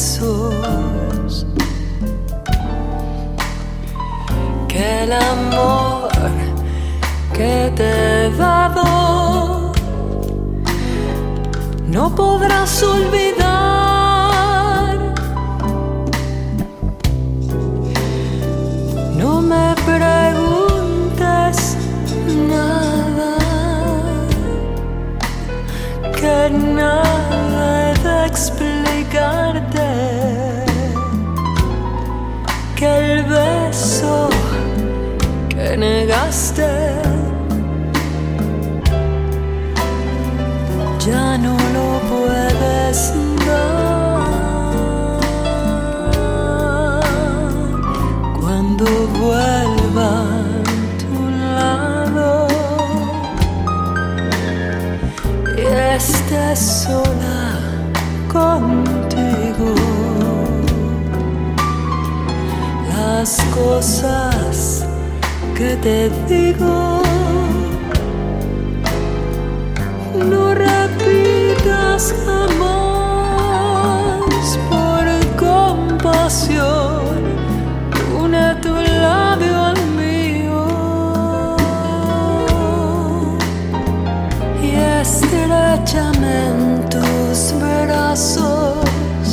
besos que el amor que te he dado no podrás olvidar. No me preguntes nada, que nada he de explicarte, que el beso que negaste ya no lo puedes dar. Cuando vuelva a tu lado y estés sola contigo, las cosas que te digo no repitas jamás. Por compasión, une tu labio al mío y estrechame en tus brazos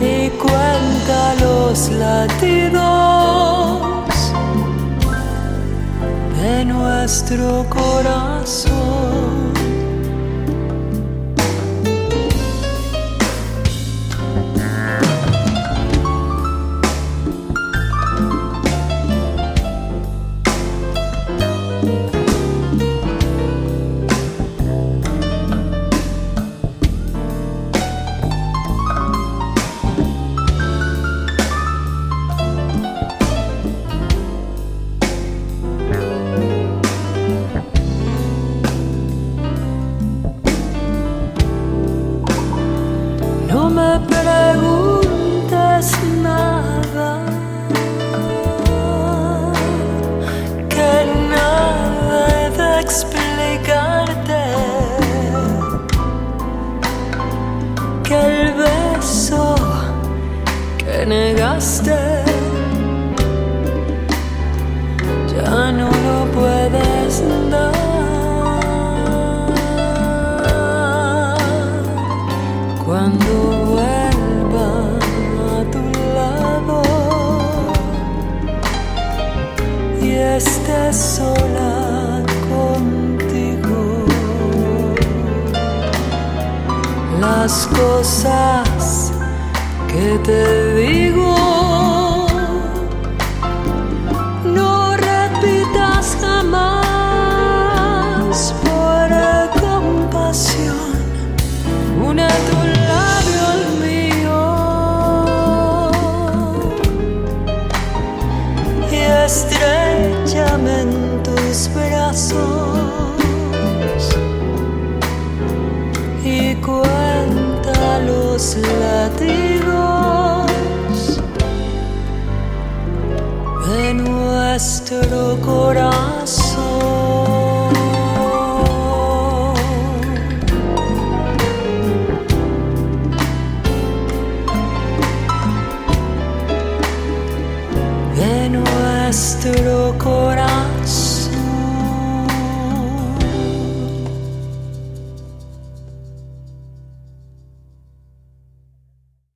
y cuenta los latidos de nuestro corazón. Ya no lo puedes dar. Cuando vuelva a tu lado y estés sola contigo, las cosas que te digo jamás. Por compasión, une tu labio al mío y estrechame en tus brazos y cuenta los latidos de nuestro corazón. Nuestro corazón.